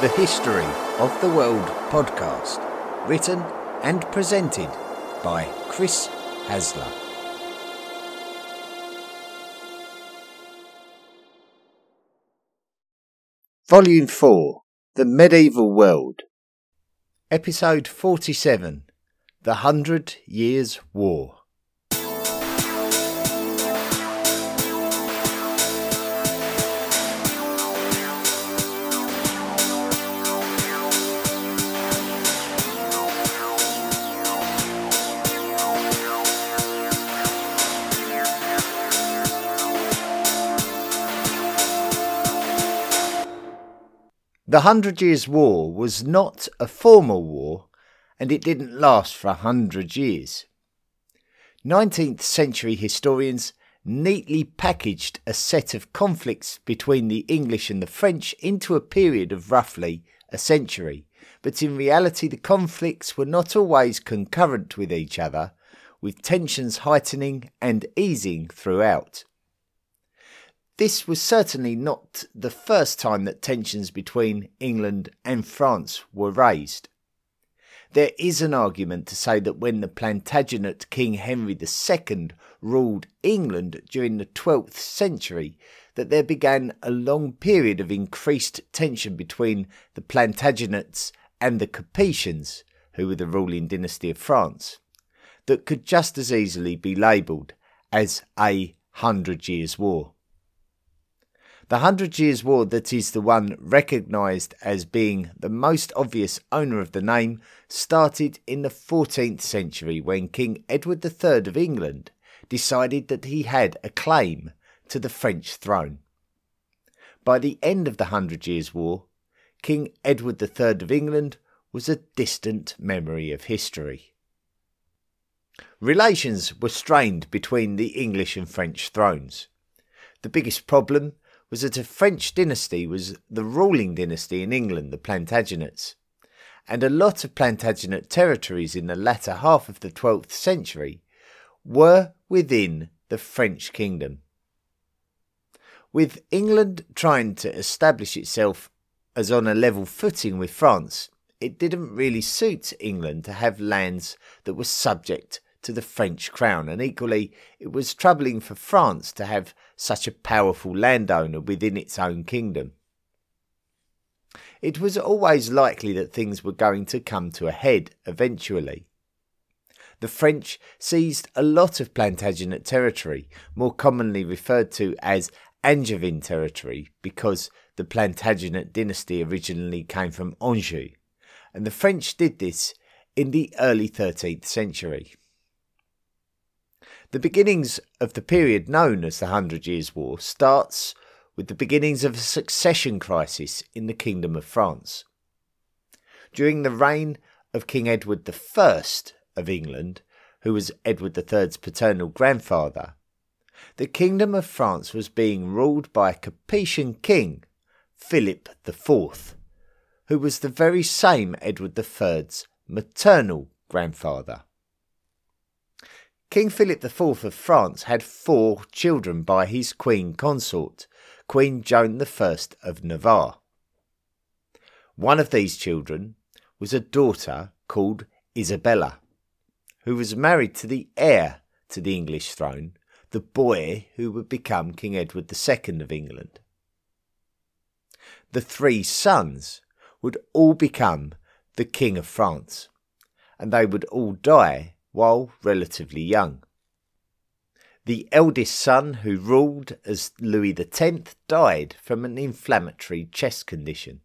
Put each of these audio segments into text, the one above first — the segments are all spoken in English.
The History of the World podcast, written and presented by Chris Hasler. Volume 4, The Medieval World. Episode 47, The 100 Years' War. The 100 Years' War was not a formal war, and it didn't last for 100 years. 19th century historians neatly packaged a set of conflicts between the English and the French into a period of roughly a century, but in reality the conflicts were not always concurrent with each other, with tensions heightening and easing throughout. This was certainly not the first time that tensions between England and France were raised. There is an argument to say that when the Plantagenet King Henry II ruled England during the 12th century, that there began a long period of increased tension between the Plantagenets and the Capetians, who were the ruling dynasty of France, that could just as easily be labelled as a 100 Years' War. The 100 Years' War, that is the one recognised as being the most obvious owner of the name, started in the 14th century when King Edward III of England decided that he had a claim to the French throne. By the end of the 100 Years' War, King Edward III of England was a distant memory of history. Relations were strained between the English and French thrones. The biggest problem was that a French dynasty was the ruling dynasty in England, the Plantagenets, and a lot of Plantagenet territories in the latter half of the 12th century were within the French kingdom. With England trying to establish itself as on a level footing with France, it didn't really suit England to have lands that were subject to the French crown, and equally it was troubling for France to have such a powerful landowner within its own kingdom. It was always likely that things were going to come to a head eventually. The French seized a lot of Plantagenet territory, more commonly referred to as Angevin territory, because the Plantagenet dynasty originally came from Anjou, and the French did this in the early 13th century. The beginnings of the period known as the 100 Years' War starts with the beginnings of a succession crisis in the Kingdom of France. During the reign of King Edward I of England, who was Edward III's paternal grandfather, the Kingdom of France was being ruled by a Capetian king, Philip IV, who was the very same Edward III's maternal grandfather. King Philip IV of France had 4 children by his queen consort, Queen Joan of Navarre. One of these children was a daughter called Isabella, who was married to the heir to the English throne, the boy who would become King Edward II of England. The 3 sons would all become the King of France, and they would all die while relatively young. The eldest son, who ruled as Louis X, died from an inflammatory chest condition.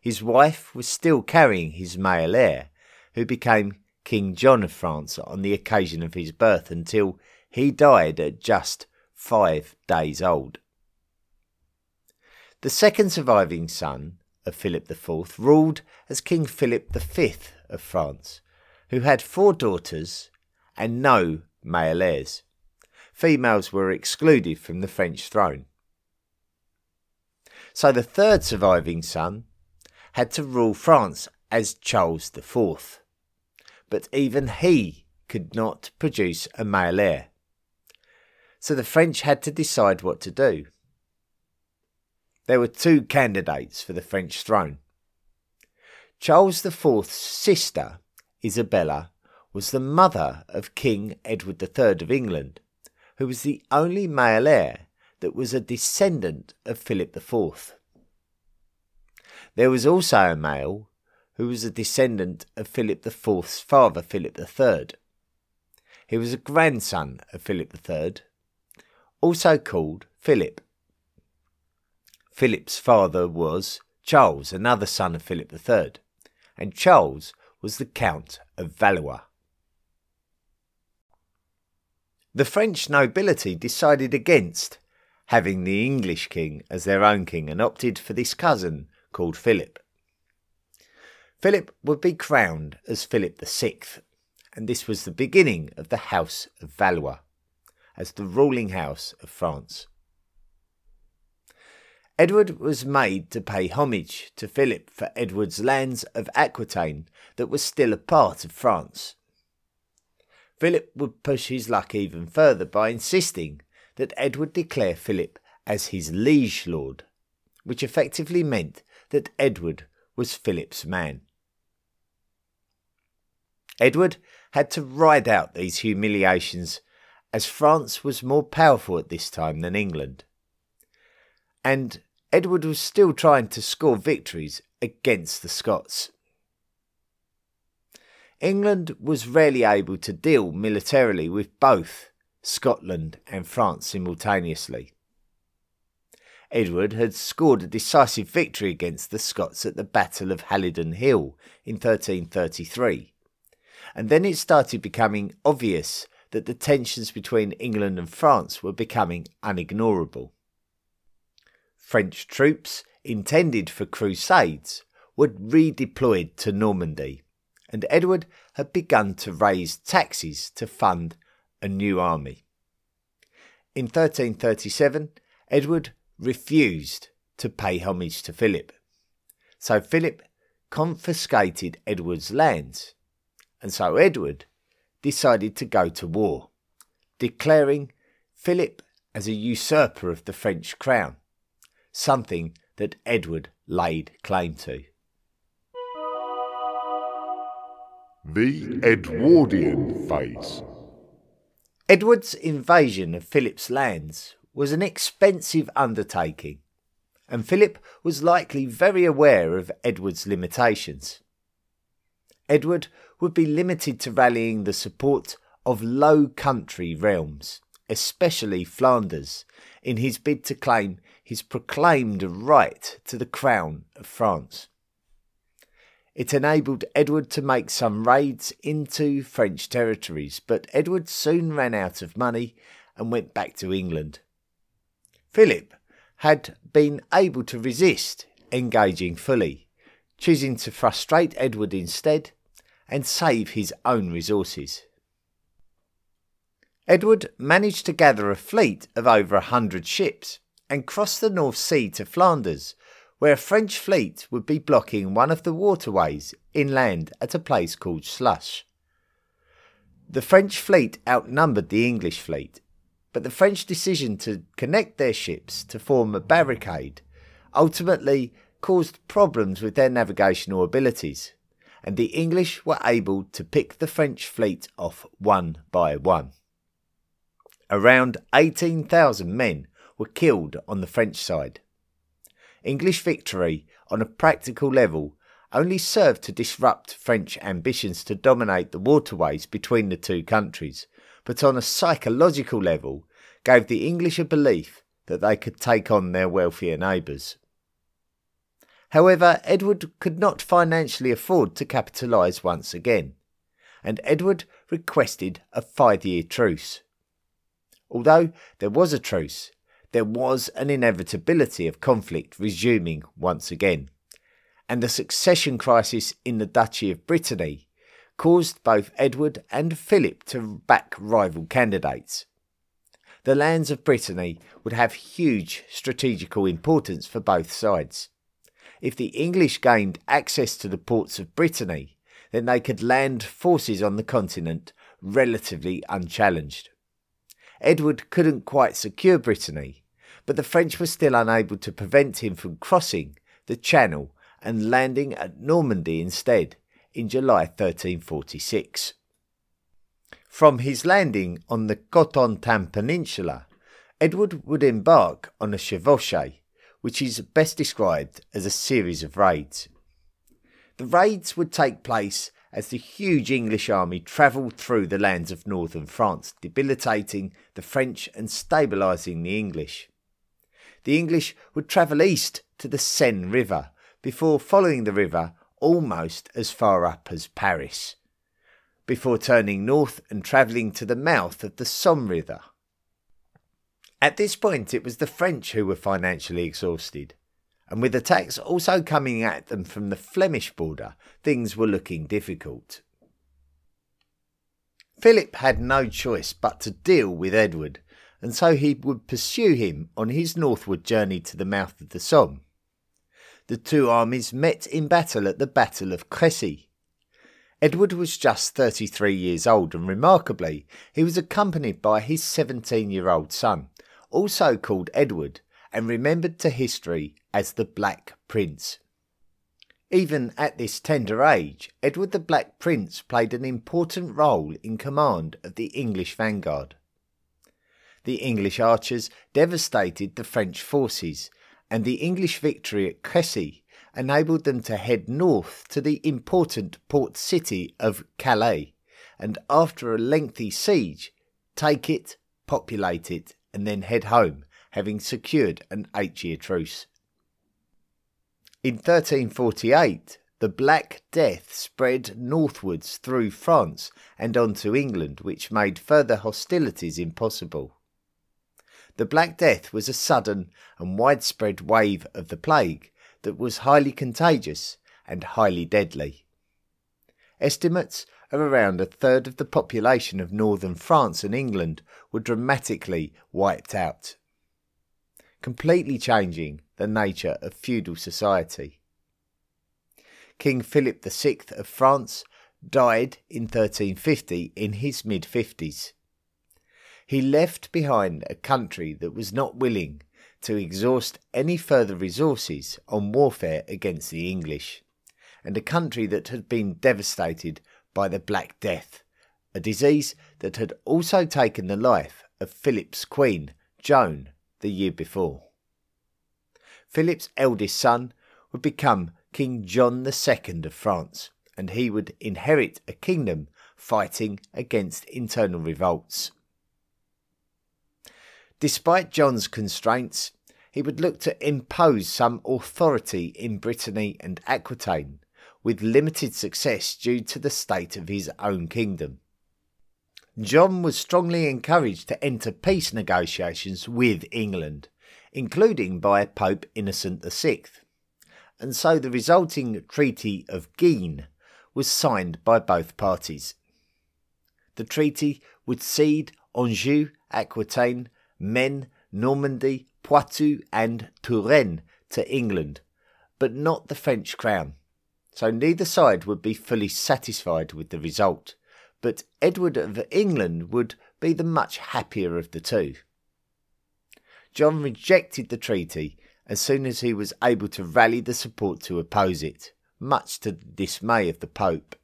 His wife was still carrying his male heir, who became King John of France on the occasion of his birth, until he died at just 5 days old. The second surviving son of Philip IV ruled as King Philip V of France, who had 4 daughters and no male heirs. Females were excluded from the French throne. So the third surviving son had to rule France as Charles IV, but even he could not produce a male heir. So the French had to decide what to do. There were 2 candidates for the French throne, Charles IV's sister, Isabella, was the mother of King Edward III of England, who was the only male heir that was a descendant of Philip IV. There was also a male who was a descendant of Philip IV's father, Philip III. He was a grandson of Philip III, also called Philip. Philip's father was Charles, another son of Philip III, and Charles was the Count of Valois. The French nobility decided against having the English king as their own king and opted for this cousin called Philip. Philip would be crowned as Philip VI, and this was the beginning of the House of Valois, as the ruling house of France. Edward was made to pay homage to Philip for Edward's lands of Aquitaine that were still a part of France. Philip would push his luck even further by insisting that Edward declare Philip as his liege lord, which effectively meant that Edward was Philip's man. Edward had to ride out these humiliations as France was more powerful at this time than England, and Edward was still trying to score victories against the Scots. England was rarely able to deal militarily with both Scotland and France simultaneously. Edward had scored a decisive victory against the Scots at the Battle of Halidon Hill in 1333, and then it started becoming obvious that the tensions between England and France were becoming unignorable. French troops intended for crusades were redeployed to Normandy, and Edward had begun to raise taxes to fund a new army. In 1337, Edward refused to pay homage to Philip, so Philip confiscated Edward's lands, and so Edward decided to go to war, declaring Philip as a usurper of the French crown, something that Edward laid claim to. The Edwardian phase. Edward's invasion of Philip's lands was an expensive undertaking, and Philip was likely very aware of Edward's limitations. Edward would be limited to rallying the support of Low Country realms, especially Flanders, in his bid to claim his proclaimed right to the crown of France. It enabled Edward to make some raids into French territories, but Edward soon ran out of money and went back to England. Philip had been able to resist engaging fully, choosing to frustrate Edward instead and save his own resources. Edward managed to gather a fleet of over 100 ships and cross the North Sea to Flanders, where a French fleet would be blocking one of the waterways inland at a place called Slush. The French fleet outnumbered the English fleet, but the French decision to connect their ships to form a barricade ultimately caused problems with their navigational abilities, and the English were able to pick the French fleet off one by one. Around 18,000 men were killed on the French side. English victory, on a practical level, only served to disrupt French ambitions to dominate the waterways between the two countries, but on a psychological level gave the English a belief that they could take on their wealthier neighbours. However, Edward could not financially afford to capitalise once again, and Edward requested a 5-year truce. Although there was a truce, there was an inevitability of conflict resuming once again, and the succession crisis in the Duchy of Brittany caused both Edward and Philip to back rival candidates. The lands of Brittany would have huge strategical importance for both sides. If the English gained access to the ports of Brittany, then they could land forces on the continent relatively unchallenged. Edward couldn't quite secure Brittany, but the French were still unable to prevent him from crossing the Channel and landing at Normandy instead in July 1346. From his landing on the Cotentin Peninsula, Edward would embark on a chevauchée, which is best described as a series of raids. The raids would take place as the huge English army travelled through the lands of northern France, debilitating the French and stabilising the English. The English would travel east to the Seine River, before following the river almost as far up as Paris, before turning north and travelling to the mouth of the Somme River. At this point it was the French who were financially exhausted, and with attacks also coming at them from the Flemish border, things were looking difficult. Philip had no choice but to deal with Edward, and so he would pursue him on his northward journey to the mouth of the Somme. The two armies met in battle at the Battle of Crécy. Edward was just 33 years old, and remarkably, he was accompanied by his 17-year-old son, also called Edward, and remembered to history as the Black Prince. Even at this tender age, Edward the Black Prince played an important role in command of the English vanguard. The English archers devastated the French forces, and the English victory at Crécy enabled them to head north to the important port city of Calais, and after a lengthy siege, take it, populate it, and then head home, having secured an 8-year truce. In 1348, the Black Death spread northwards through France and on to England, which made further hostilities impossible. The Black Death was a sudden and widespread wave of the plague that was highly contagious and highly deadly. Estimates of around a third of the population of northern France and England were dramatically wiped out, completely changing the nature of feudal society. King Philip VI of France died in 1350 in his mid-50s. He left behind a country that was not willing to exhaust any further resources on warfare against the English, and a country that had been devastated by the Black Death, a disease that had also taken the life of Philip's queen, Joan, the year before. Philip's eldest son would become King John II of France, and he would inherit a kingdom fighting against internal revolts. Despite John's constraints, he would look to impose some authority in Brittany and Aquitaine, with limited success due to the state of his own kingdom. John was strongly encouraged to enter peace negotiations with England, including by Pope Innocent VI, and so the resulting Treaty of Guines was signed by both parties. The treaty would cede Anjou, Aquitaine, Maine, Normandy, Poitou and Touraine to England, but not the French crown, so neither side would be fully satisfied with the result, but Edward of England would be the much happier of the two. John rejected the treaty as soon as he was able to rally the support to oppose it, much to the dismay of the Pope.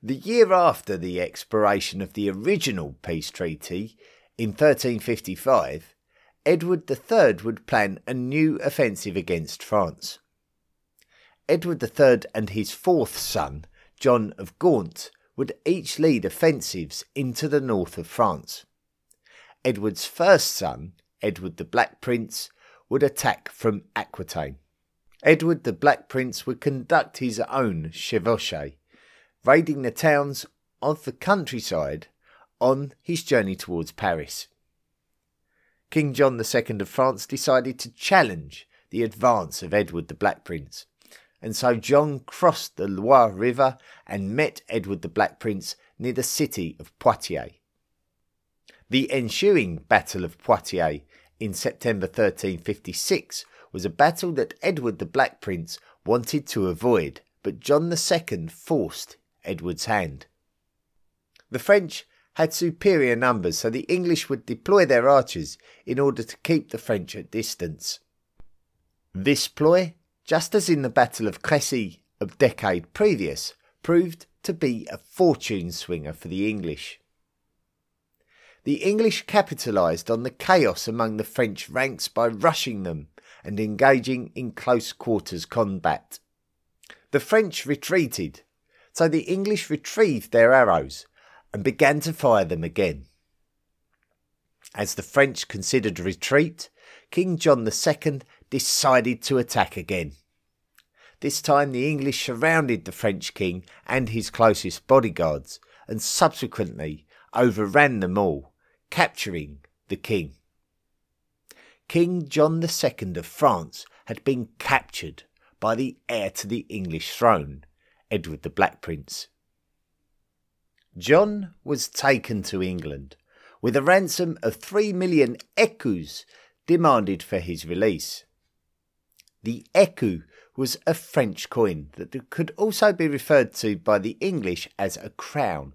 The year after the expiration of the original peace treaty, in 1355, Edward III would plan a new offensive against France. Edward III and his fourth son, John of Gaunt, would each lead offensives into the north of France. Edward's first son, Edward the Black Prince, would attack from Aquitaine. Edward the Black Prince would conduct his own chevauchée, raiding the towns of the countryside on his journey towards Paris. King John II of France decided to challenge the advance of Edward the Black Prince, and so John crossed the Loire River and met Edward the Black Prince near the city of Poitiers. The ensuing Battle of Poitiers in September 1356 was a battle that Edward the Black Prince wanted to avoid, but John II forced Edward's hand. The French had superior numbers, so the English would deploy their archers in order to keep the French at distance. This ploy just as in the Battle of Crécy a decade previous, proved to be a fortune swinger for the English. The English capitalised on the chaos among the French ranks by rushing them and engaging in close quarters combat. The French retreated, so the English retrieved their arrows and began to fire them again. As the French considered retreat, King John II decided to attack again. This time the English surrounded the French king and his closest bodyguards and subsequently overran them all, capturing the king. King John II of France had been captured by the heir to the English throne, Edward the Black Prince. John was taken to England, with a ransom of 3 million écus demanded for his release. The écu was a French coin that could also be referred to by the English as a crown.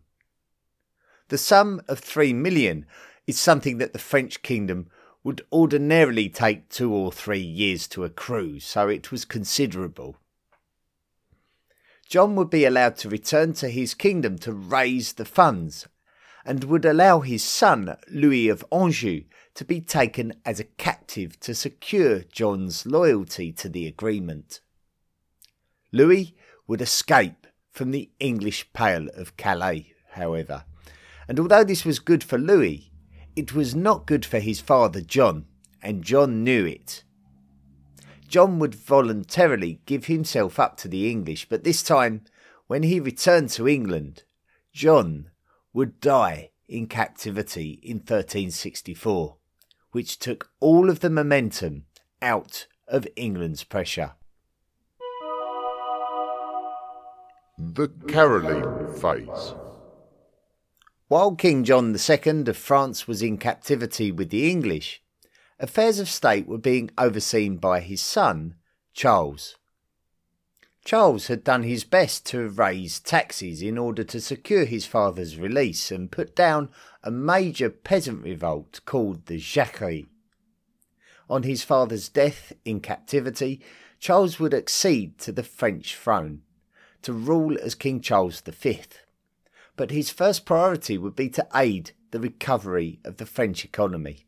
The sum of 3 million is something that the French kingdom would ordinarily take 2 or 3 years to accrue, so it was considerable. John would be allowed to return to his kingdom to raise the funds, and would allow his son, Louis of Anjou, to be taken as a captive to secure John's loyalty to the agreement. Louis would escape from the English Pale of Calais, however, and although this was good for Louis, it was not good for his father John, and John knew it. John would voluntarily give himself up to the English, but this time, when he returned to England, John would die in captivity in 1364, which took all of the momentum out of England's pressure. The Caroline phase. While King John II of France was in captivity with the English, affairs of state were being overseen by his son, Charles. Charles had done his best to raise taxes in order to secure his father's release and put down a major peasant revolt called the Jacquerie. On his father's death in captivity, Charles would accede to the French throne to rule as King Charles V, but his first priority would be to aid the recovery of the French economy.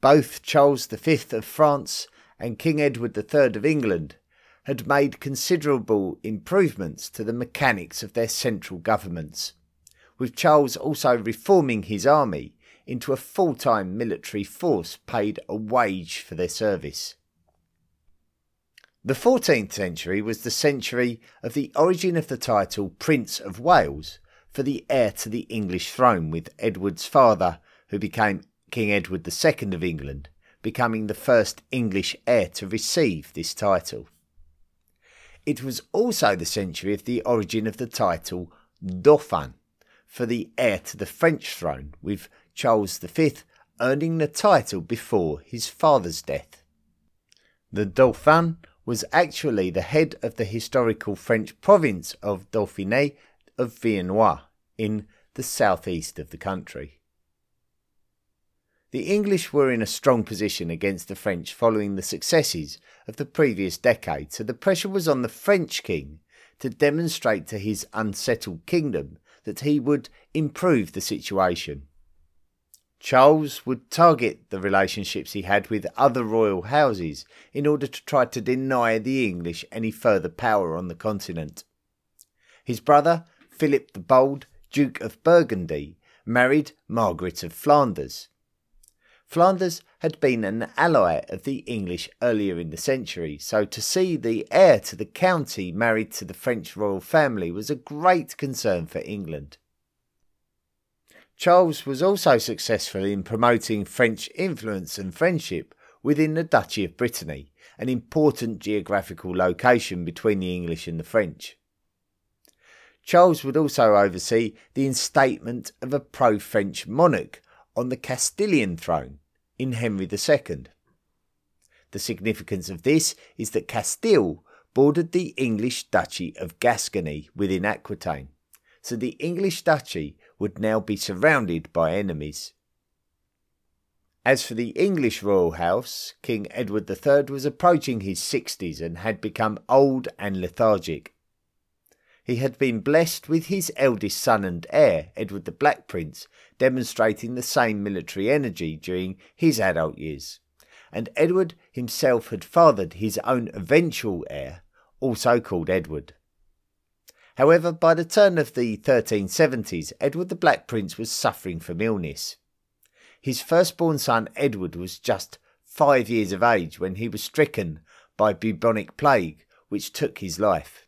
Both Charles V of France and King Edward III of England had made considerable improvements to the mechanics of their central governments, with Charles also reforming his army into a full-time military force paid a wage for their service. The 14th century was the century of the origin of the title Prince of Wales for the heir to the English throne, with Edward's father, who became King Edward II of England, becoming the first English heir to receive this title. It was also the century of the origin of the title Dauphin for the heir to the French throne, with Charles V earning the title before his father's death. The Dauphin was actually the head of the historical French province of Dauphiné of Viennois in the southeast of the country. The English were in a strong position against the French following the successes of the previous decade, so the pressure was on the French king to demonstrate to his unsettled kingdom that he would improve the situation. Charles would target the relationships he had with other royal houses in order to try to deny the English any further power on the continent. His brother, Philip the Bold, Duke of Burgundy, married Margaret of Flanders. Flanders had been an ally of the English earlier in the century, so to see the heir to the county married to the French royal family was a great concern for England. Charles was also successful in promoting French influence and friendship within the Duchy of Brittany, an important geographical location between the English and the French. Charles would also oversee the instatement of a pro-French monarch on the Castilian throne in Henry II. The significance of this is that Castile bordered the English Duchy of Gascony within Aquitaine, so the English Duchy would now be surrounded by enemies. As for the English royal house, King Edward III was approaching his 60s and had become old and lethargic. He had been blessed with his eldest son and heir, Edward the Black Prince, demonstrating the same military energy during his adult years, and Edward himself had fathered his own eventual heir, also called Edward. However, by the turn of the 1370s, Edward the Black Prince was suffering from illness. His firstborn son Edward was just 5 years of age when he was stricken by bubonic plague, which took his life.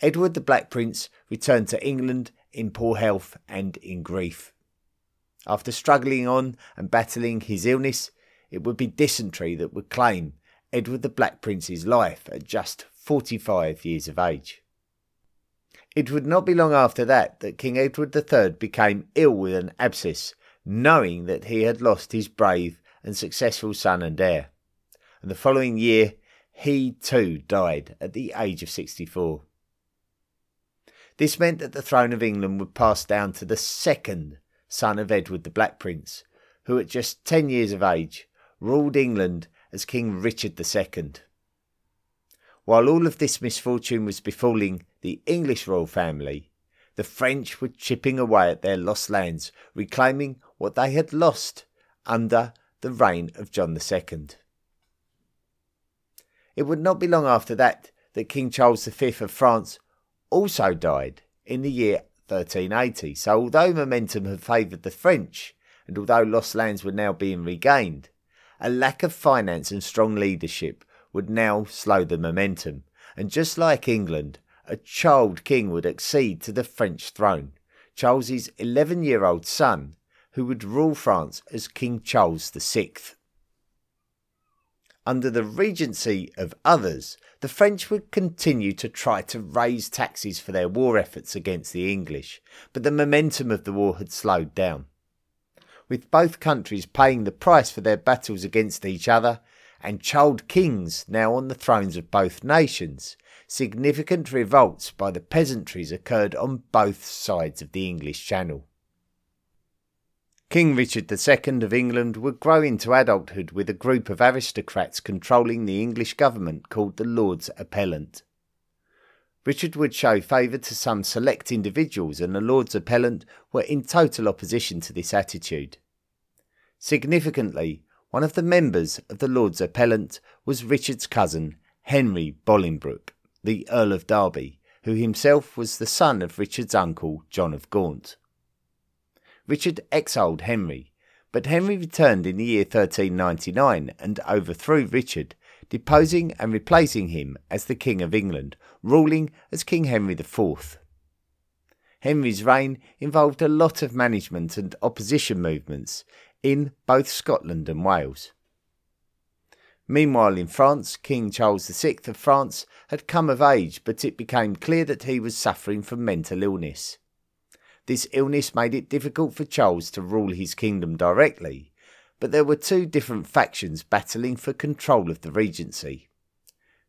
Edward the Black Prince returned to England in poor health and in grief. After struggling on and battling his illness, it would be dysentery that would claim Edward the Black Prince's life at just 45 years of age. It would not be long after that King Edward III became ill with an abscess, knowing that he had lost his brave and successful son and heir. And the following year, he too died at the age of 64. This meant that the throne of England would pass down to the second son of Edward the Black Prince, who at just 10 years of age ruled England as King Richard II. While all of this misfortune was befalling the English royal family, the French were chipping away at their lost lands, reclaiming what they had lost under the reign of John II. It would not be long after that King Charles V of France also died in the year 1380, so although momentum had favoured the French, and although lost lands were now being regained, a lack of finance and strong leadership would now slow the momentum, and just like England, a child king would accede to the French throne, Charles's 11-year-old son, who would rule France as King Charles VI. Under the regency of others, the French would continue to try to raise taxes for their war efforts against the English, but the momentum of the war had slowed down, with both countries paying the price for their battles against each other, and child kings now on the thrones of both nations. Significant revolts by the peasantries occurred on both sides of the English Channel. King Richard II of England would grow into adulthood with a group of aristocrats controlling the English government called the Lords Appellant. Richard would show favour to some select individuals, and the Lords Appellant were in total opposition to this attitude. Significantly, one of the members of the Lords Appellant was Richard's cousin, Henry Bolingbroke, the Earl of Derby, who himself was the son of Richard's uncle, John of Gaunt. Richard exiled Henry, but Henry returned in the year 1399 and overthrew Richard, deposing and replacing him as the King of England, ruling as King Henry IV. Henry's reign involved a lot of management and opposition movements in both Scotland and Wales. Meanwhile in France, King Charles VI of France had come of age, but it became clear that he was suffering from mental illness. This illness made it difficult for Charles to rule his kingdom directly, but there were two different factions battling for control of the regency.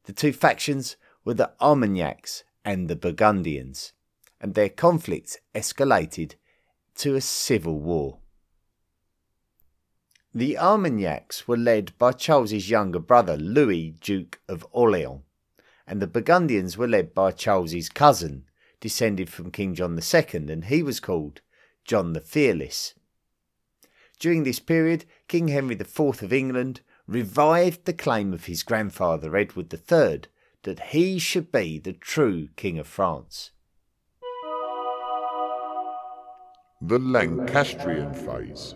The two factions were the Armagnacs and the Burgundians, and their conflicts escalated to a civil war. The Armagnacs were led by Charles's younger brother Louis, Duke of Orleans, and the Burgundians were led by Charles's cousin, descended from King John II, and he was called John the Fearless. During this period, King Henry IV of England revived the claim of his grandfather Edward III that he should be the true King of France. The Lancastrian phase.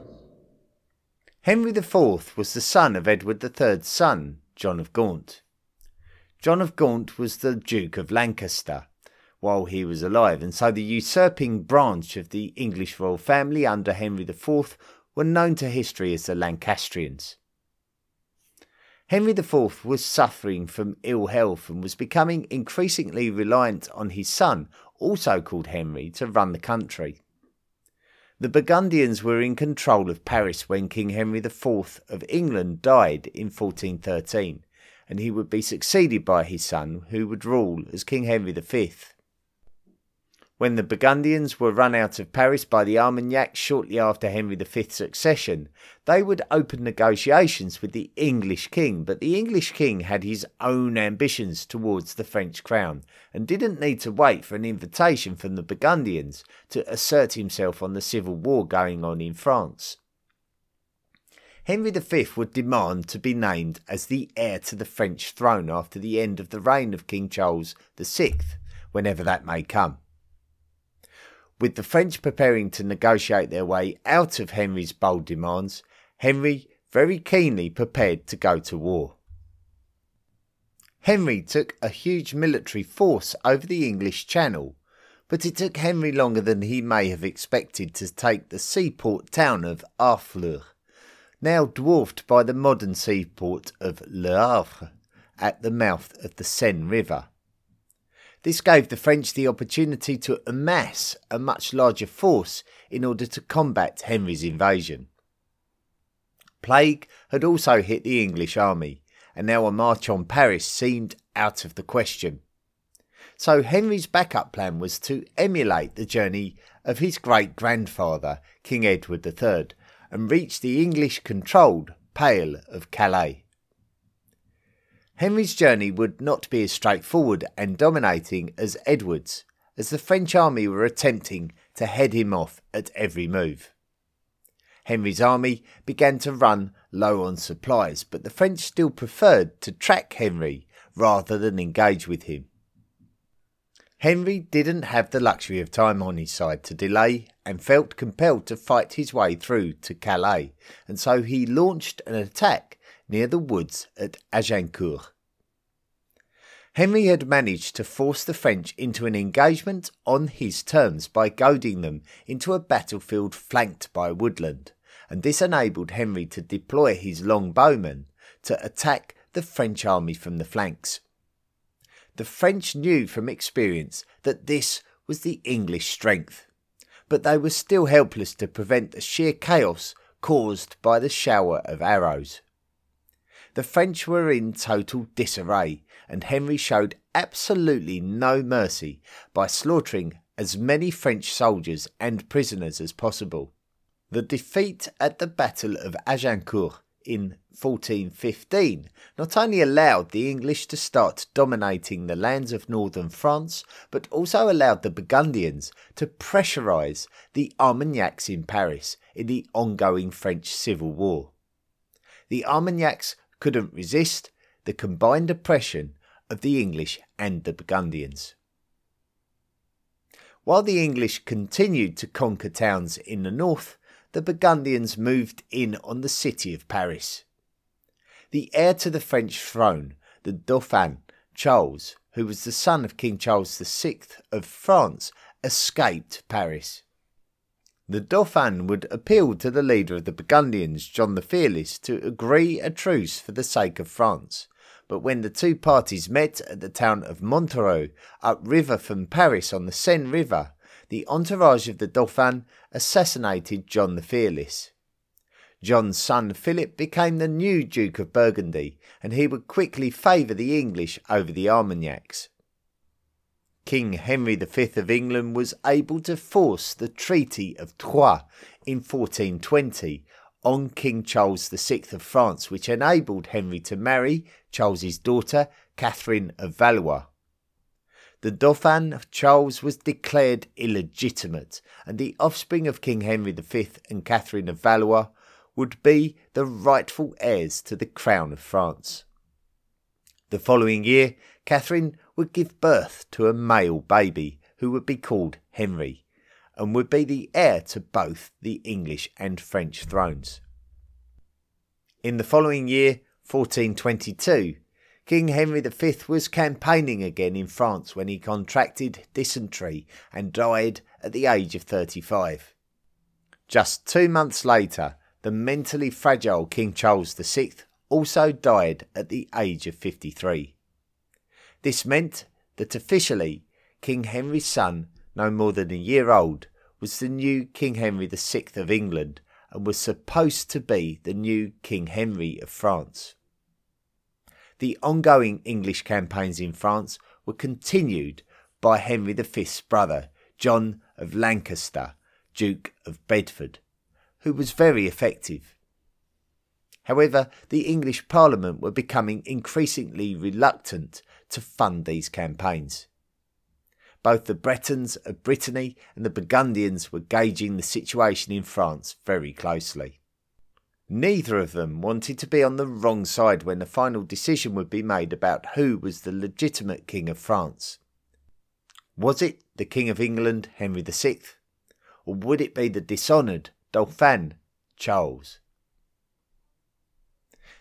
Henry IV was the son of Edward III's son, John of Gaunt. John of Gaunt was the Duke of Lancaster while he was alive, and so the usurping branch of the English royal family under Henry IV were known to history as the Lancastrians. Henry IV was suffering from ill health and was becoming increasingly reliant on his son, also called Henry, to run the country. The Burgundians were in control of Paris when King Henry IV of England died in 1413, and he would be succeeded by his son, who would rule as King Henry V. when the Burgundians were run out of Paris by the Armagnacs shortly after Henry V's succession, they would open negotiations with the English king, but the English king had his own ambitions towards the French crown and didn't need to wait for an invitation from the Burgundians to assert himself on the civil war going on in France. Henry V would demand to be named as the heir to the French throne after the end of the reign of King Charles VI, whenever that may come. With the French preparing to negotiate their way out of Henry's bold demands, Henry very keenly prepared to go to war. Henry took a huge military force over the English Channel, but it took Henry longer than he may have expected to take the seaport town of Harfleur, now dwarfed by the modern seaport of Le Havre at the mouth of the Seine River. This gave the French the opportunity to amass a much larger force in order to combat Henry's invasion. Plague had also hit the English army, and now a march on Paris seemed out of the question. So Henry's backup plan was to emulate the journey of his great-grandfather, King Edward III, and reach the English-controlled Pale of Calais. Henry's journey would not be as straightforward and dominating as Edward's, as the French army were attempting to head him off at every move. Henry's army began to run low on supplies, but the French still preferred to track Henry rather than engage with him. Henry didn't have the luxury of time on his side to delay and felt compelled to fight his way through to Calais, and so he launched an attack near the woods at Agincourt. Henry had managed to force the French into an engagement on his terms by goading them into a battlefield flanked by woodland, and this enabled Henry to deploy his longbowmen to attack the French army from the flanks. The French knew from experience that this was the English strength, but they were still helpless to prevent the sheer chaos caused by the shower of arrows. The French were in total disarray, and Henry showed absolutely no mercy by slaughtering as many French soldiers and prisoners as possible. The defeat at the Battle of Agincourt in 1415 not only allowed the English to start dominating the lands of northern France, but also allowed the Burgundians to pressurise the Armagnacs in Paris in the ongoing French Civil War. The Armagnacs couldn't resist the combined oppression of the English and the Burgundians. While the English continued to conquer towns in the north, the Burgundians moved in on the city of Paris. The heir to the French throne, the Dauphin Charles, who was the son of King Charles VI of France, escaped Paris. The Dauphin would appeal to the leader of the Burgundians, John the Fearless, to agree a truce for the sake of France, but when the two parties met at the town of Montereau, upriver from Paris on the Seine River, the entourage of the Dauphin assassinated John the Fearless. John's son Philip became the new Duke of Burgundy, and he would quickly favour the English over the Armagnacs. King Henry V of England was able to force the Treaty of Troyes in 1420 on King Charles VI of France, which enabled Henry to marry Charles's daughter, Catherine of Valois. The Dauphin Charles was declared illegitimate, and the offspring of King Henry V and Catherine of Valois would be the rightful heirs to the crown of France. The following year, Catherine would give birth to a male baby who would be called Henry and would be the heir to both the English and French thrones. In the following year, 1422, King Henry V was campaigning again in France when he contracted dysentery and died at the age of 35. Just 2 months later, the mentally fragile King Charles VI also died at the age of 53. This meant that officially King Henry's son, no more than a year old, was the new King Henry VI of England and was supposed to be the new King Henry of France. The ongoing English campaigns in France were continued by Henry V's brother, John of Lancaster, Duke of Bedford, who was very effective. However, the English Parliament were becoming increasingly reluctant to fund these campaigns. Both the Bretons of Brittany and the Burgundians were gauging the situation in France very closely. Neither of them wanted to be on the wrong side when the final decision would be made about who was the legitimate King of France. Was it the King of England, Henry VI, or would it be the dishonoured Dauphin, Charles?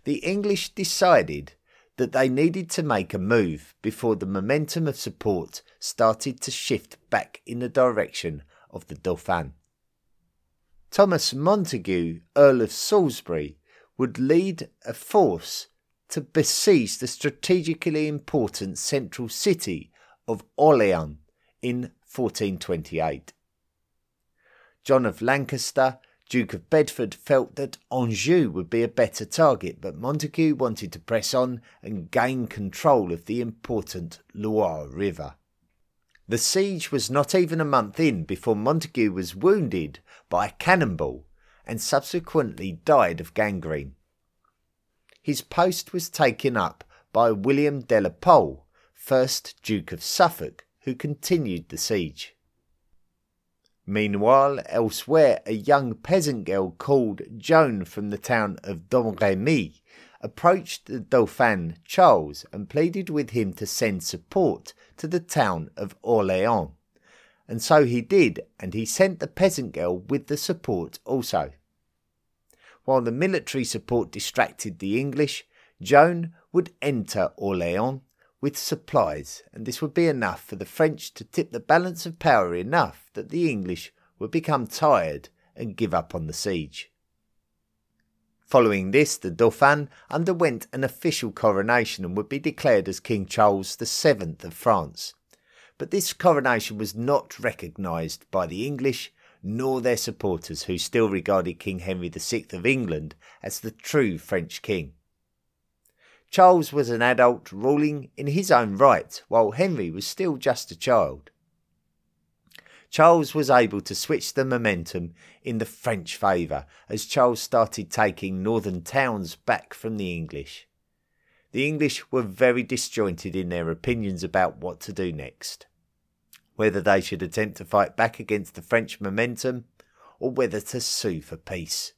The English decided that they needed to make a move before the momentum of support started to shift back in the direction of the Dauphin. Thomas Montague, Earl of Salisbury, would lead a force to besiege the strategically important central city of Orleans in 1428. John of Lancaster, Duke of Bedford, felt that Anjou would be a better target, but Montague wanted to press on and gain control of the important Loire River. The siege was not even a month in before Montague was wounded by a cannonball and subsequently died of gangrene. His post was taken up by William de la Pole, 1st Duke of Suffolk, who continued the siege. Meanwhile, elsewhere, a young peasant girl called Joan from the town of Domremy approached the Dauphin Charles and pleaded with him to send support to the town of Orleans. And so he did, and he sent the peasant girl with the support also. While the military support distracted the English, Joan would enter Orleans with supplies, and this would be enough for the French to tip the balance of power enough that the English would become tired and give up on the siege. Following this, the Dauphin underwent an official coronation and would be declared as King Charles VII of France. But this coronation was not recognised by the English nor their supporters, who still regarded King Henry VI of England as the true French king. Charles was an adult ruling in his own right, while Henry was still just a child. Charles was able to switch the momentum in the French favour as Charles started taking northern towns back from the English. The English were very disjointed in their opinions about what to do next. Whether they should attempt to fight back against the French momentum or whether to sue for peace.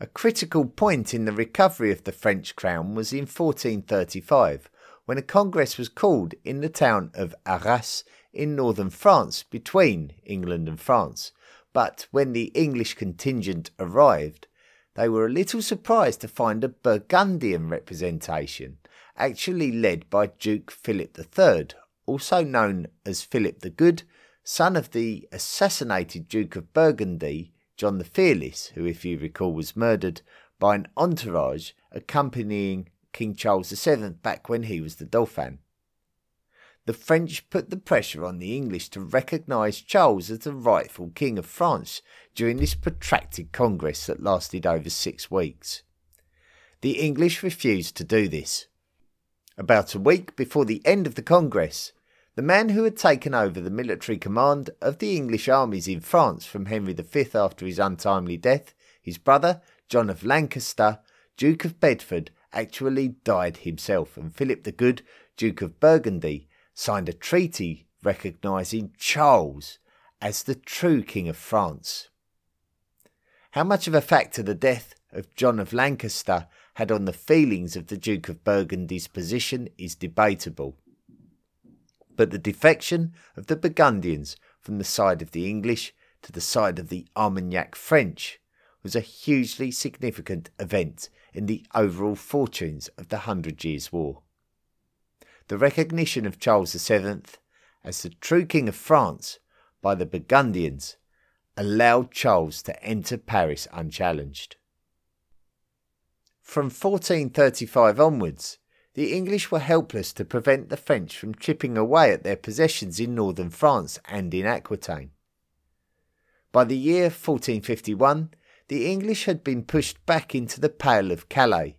A critical point in the recovery of the French crown was in 1435, when a congress was called in the town of Arras in northern France between England and France, but when the English contingent arrived, they were a little surprised to find a Burgundian representation, actually led by Duke Philip III, also known as Philip the Good, son of the assassinated Duke of Burgundy, John the Fearless, who, if you recall, was murdered by an entourage accompanying King Charles VII back when he was the Dauphin. The French put the pressure on the English to recognise Charles as the rightful King of France during this protracted congress that lasted over 6 weeks. The English refused to do this. About a week before the end of the congress, the man who had taken over the military command of the English armies in France from Henry V after his untimely death, his brother, John of Lancaster, Duke of Bedford, actually died himself, and Philip the Good, Duke of Burgundy, signed a treaty recognising Charles as the true King of France. How much of a factor the death of John of Lancaster had on the feelings of the Duke of Burgundy's position is debatable. But the defection of the Burgundians from the side of the English to the side of the Armagnac French was a hugely significant event in the overall fortunes of the Hundred Years' War. The recognition of Charles VII as the true King of France by the Burgundians allowed Charles to enter Paris unchallenged. From 1435 onwards, the English were helpless to prevent the French from chipping away at their possessions in northern France and in Aquitaine. By the year 1451, the English had been pushed back into the Pale of Calais,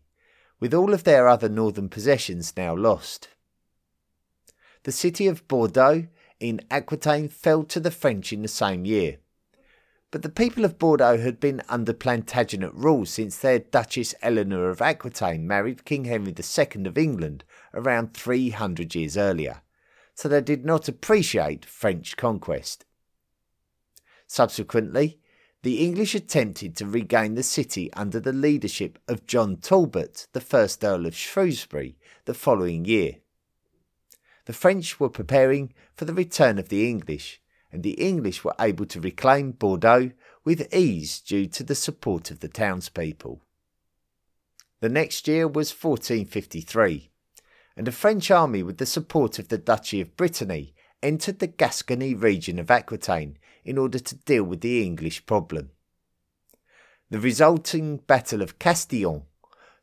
with all of their other northern possessions now lost. The city of Bordeaux in Aquitaine fell to the French in the same year. But the people of Bordeaux had been under Plantagenet rule since their Duchess Eleanor of Aquitaine married King Henry II of England around 300 years earlier, so they did not appreciate French conquest. Subsequently, the English attempted to regain the city under the leadership of John Talbot, the 1st Earl of Shrewsbury, the following year. The French were preparing for the return of the English, and the English were able to reclaim Bordeaux with ease due to the support of the townspeople. The next year was 1453, and a French army with the support of the Duchy of Brittany entered the Gascony region of Aquitaine in order to deal with the English problem. The resulting Battle of Castillon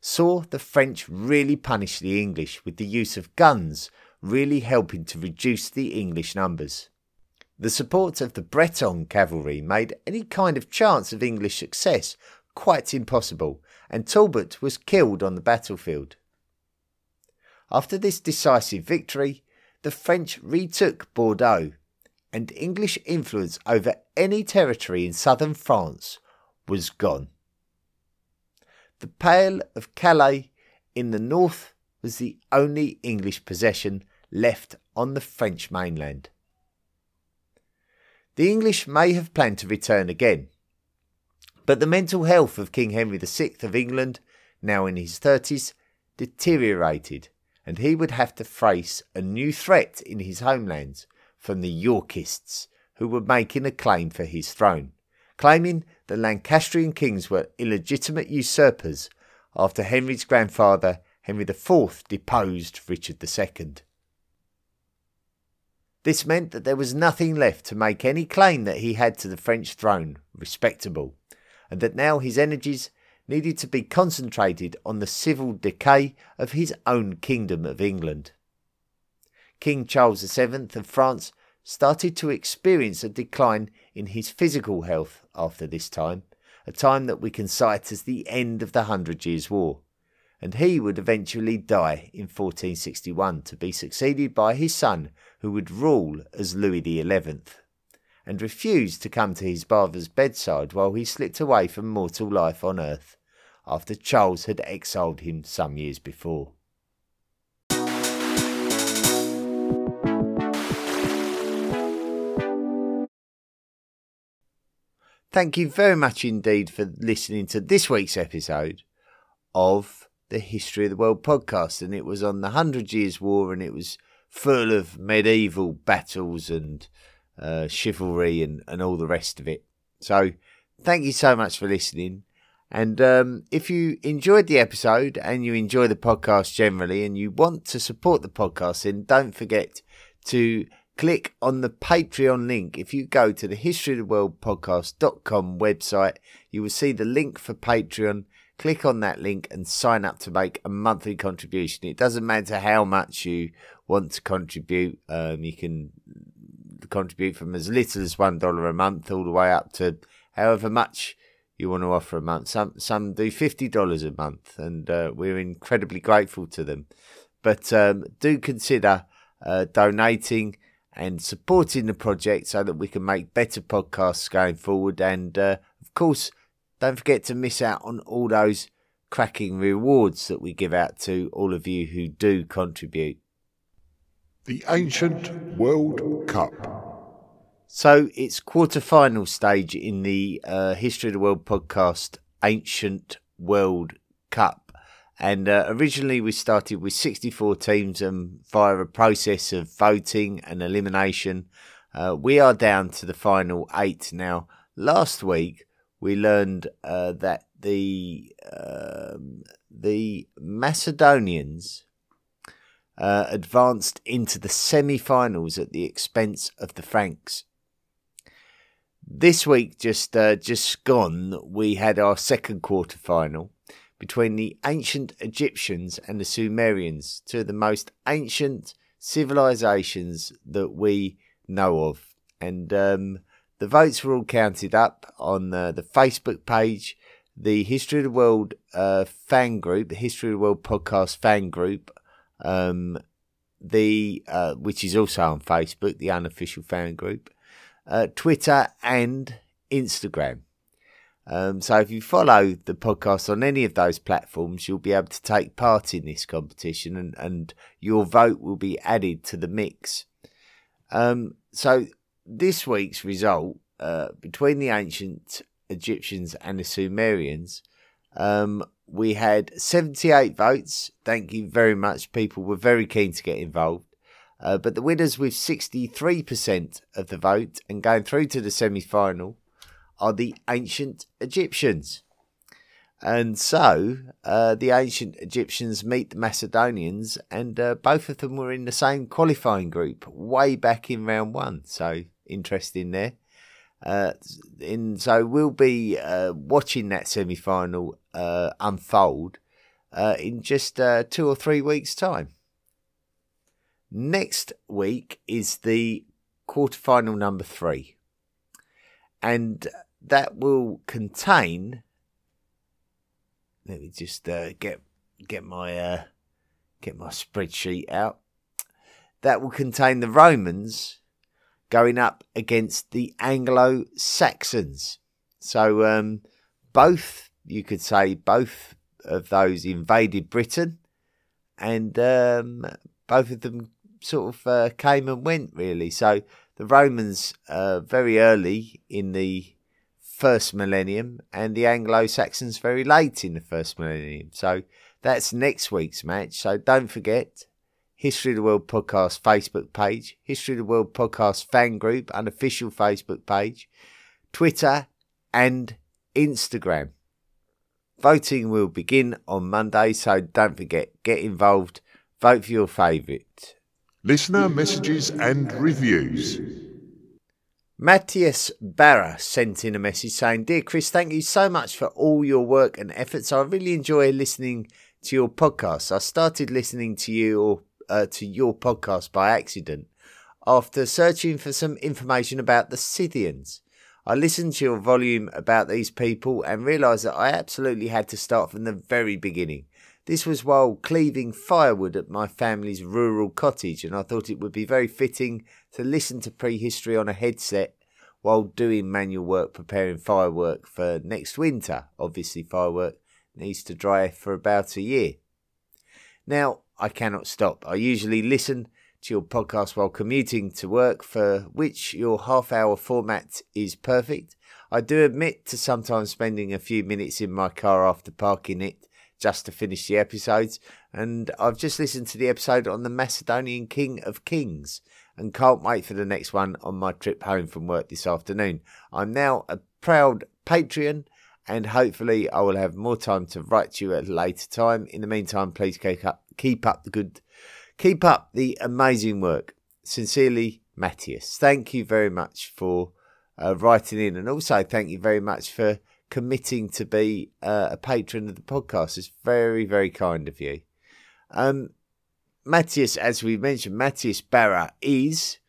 saw the French really punish the English, with the use of guns really helping to reduce the English numbers. The support of the Breton cavalry made any kind of chance of English success quite impossible, and Talbot was killed on the battlefield. After this decisive victory, the French retook Bordeaux, and English influence over any territory in southern France was gone. The Pale of Calais in the north was the only English possession left on the French mainland. The English may have planned to return again, but the mental health of King Henry VI of England, now in his 30s, deteriorated, and he would have to face a new threat in his homelands from the Yorkists, who were making a claim for his throne, claiming the Lancastrian kings were illegitimate usurpers after Henry's grandfather, Henry IV, deposed Richard II. This meant that there was nothing left to make any claim that he had to the French throne respectable, and that now his energies needed to be concentrated on the civil decay of his own kingdom of England. King Charles VII of France started to experience a decline in his physical health after this time, a time that we can cite as the end of the Hundred Years' War, and he would eventually die in 1461 to be succeeded by his son, who would rule as Louis XI, and refused to come to his father's bedside while he slipped away from mortal life on earth, after Charles had exiled him some years before. Thank you very much indeed for listening to this week's episode of the History of the World podcast, and it was on the Hundred Years' War, and it was full of medieval battles and chivalry and all the rest of it. So thank you so much for listening, and if you enjoyed the episode and you enjoy the podcast generally and you want to support the podcast, then don't forget to click on the Patreon link. If you go to the historyoftheworldpodcast.com website, you will see the link for Patreon. Click on that link and sign up to make a monthly contribution. It doesn't matter how much you want to contribute. You can contribute from as little as $1 a month all the way up to however much you want to offer a month. Some do $50 a month, and we're incredibly grateful to them. But do consider donating and supporting the project so that we can make better podcasts going forward. And of course, don't forget to miss out on all those cracking rewards that we give out to all of you who do contribute. The Ancient World Cup. So it's quarter-final stage in the History of the World podcast Ancient World Cup. And originally we started with 64 teams, and via a process of voting and elimination, we are down to the final 8 now. Last week, we learned that the Macedonians advanced into the semi-finals at the expense of the Franks. This week, just gone, we had our second quarter-final between the ancient Egyptians and the Sumerians, two of the most ancient civilizations that we know of. And the votes were all counted up on the Facebook page, the History of the World fan group, the History of the World podcast fan group, the which is also on Facebook, the Unofficial Fan Group, Twitter and Instagram. So if you follow the podcast on any of those platforms, you'll be able to take part in this competition, and your vote will be added to the mix. So this week's result, between the ancient Egyptians and the Sumerians, we had 78 votes. Thank you very much. People were very keen to get involved. But the winners with 63% of the vote and going through to the semi-final are the ancient Egyptians. And so the ancient Egyptians meet the Macedonians, and both of them were in the same qualifying group way back in round one. So interesting there. So we'll be watching that semi-final unfold in just 2 or 3 weeks' time. Next week is the quarterfinal number 3. And that will contain... Let me just get my spreadsheet out. That will contain the Romans going up against the Anglo-Saxons. So both of those invaded Britain, and both of them sort of came and went, really. So the Romans very early in the first millennium, and the Anglo-Saxons very late in the first millennium. So that's next week's match. So don't forget, History of the World Podcast Facebook page, History of the World Podcast Fan Group, Unofficial Facebook page, Twitter and Instagram. Voting will begin on Monday, so don't forget, get involved, vote for your favourite. Listener messages and reviews. Matthias Barra sent in a message saying, "Dear Chris, thank you so much for all your work and efforts. I really enjoy listening to your podcast. I started listening to your podcast by accident after searching for some information about the Scythians. I listened to your volume about these people and realised that I absolutely had to start from the very beginning. This was while cleaving firewood at my family's rural cottage, and I thought it would be very fitting to listen to prehistory on a headset while doing manual work preparing firework for next winter. Obviously, firework needs to dry for about a year. Now, I cannot stop. I usually listen to your podcast while commuting to work, for which your half-hour format is perfect. I do admit to sometimes spending a few minutes in my car after parking it just to finish the episodes, and I've just listened to the episode on the Macedonian King of Kings and can't wait for the next one on my trip home from work this afternoon. I'm now a proud Patreon, and hopefully I will have more time to write to you at a later time. In the meantime, please keep up the amazing work. Sincerely, Matthias." Thank you very much for writing in, and also thank you very much for committing to be a patron of the podcast. It's very, very kind of you. Matthias, as we mentioned, Matthias Barra is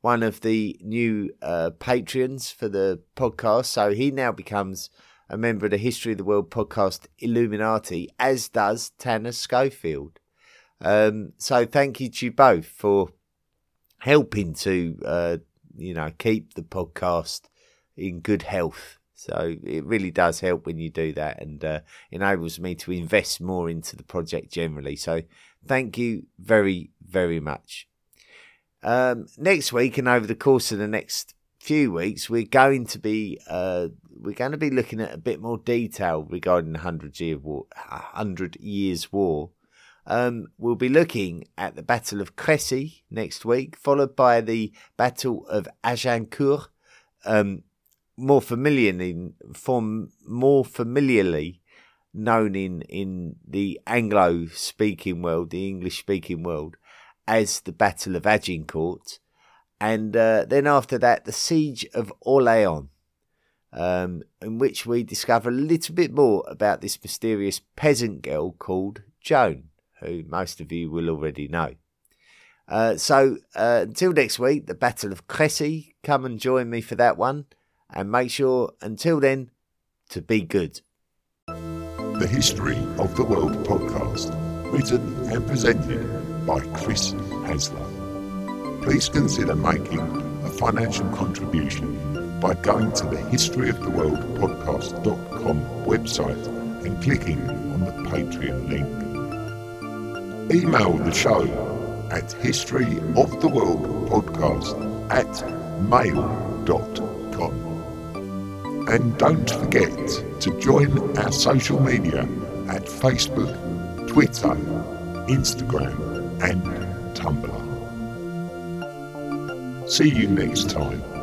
one of the new patrons for the podcast, so he now becomes a member of the History of the World Podcast Illuminati, as does Tanner Schofield. So thank you to you both for helping to keep the podcast in good health. So it really does help when you do that, and enables me to invest more into the project generally. So thank you very, very much. Next week and over the course of the next few weeks, we're going to be looking at a bit more detail regarding the 100 Years' War. We'll be looking at the Battle of Crécy next week, followed by the Battle of Agincourt. More familiarly known in the Anglo-speaking world, the English-speaking world, as the Battle of Agincourt, and then after that, the Siege of Orléans, in which we discover a little bit more about this mysterious peasant girl called Joan, who most of you will already know. So until next week, the Battle of Crécy. Come and join me for that one. And make sure, until then, to be good. The History of the World Podcast. written and presented by Chris Hasler. Please consider making a financial contribution by going to the historyoftheworldpodcast.com website and clicking on the Patreon link. Email the show at historyoftheworldpodcast@mail.com. And don't forget to join our social media at Facebook, Twitter, Instagram and Tumblr. See you next time.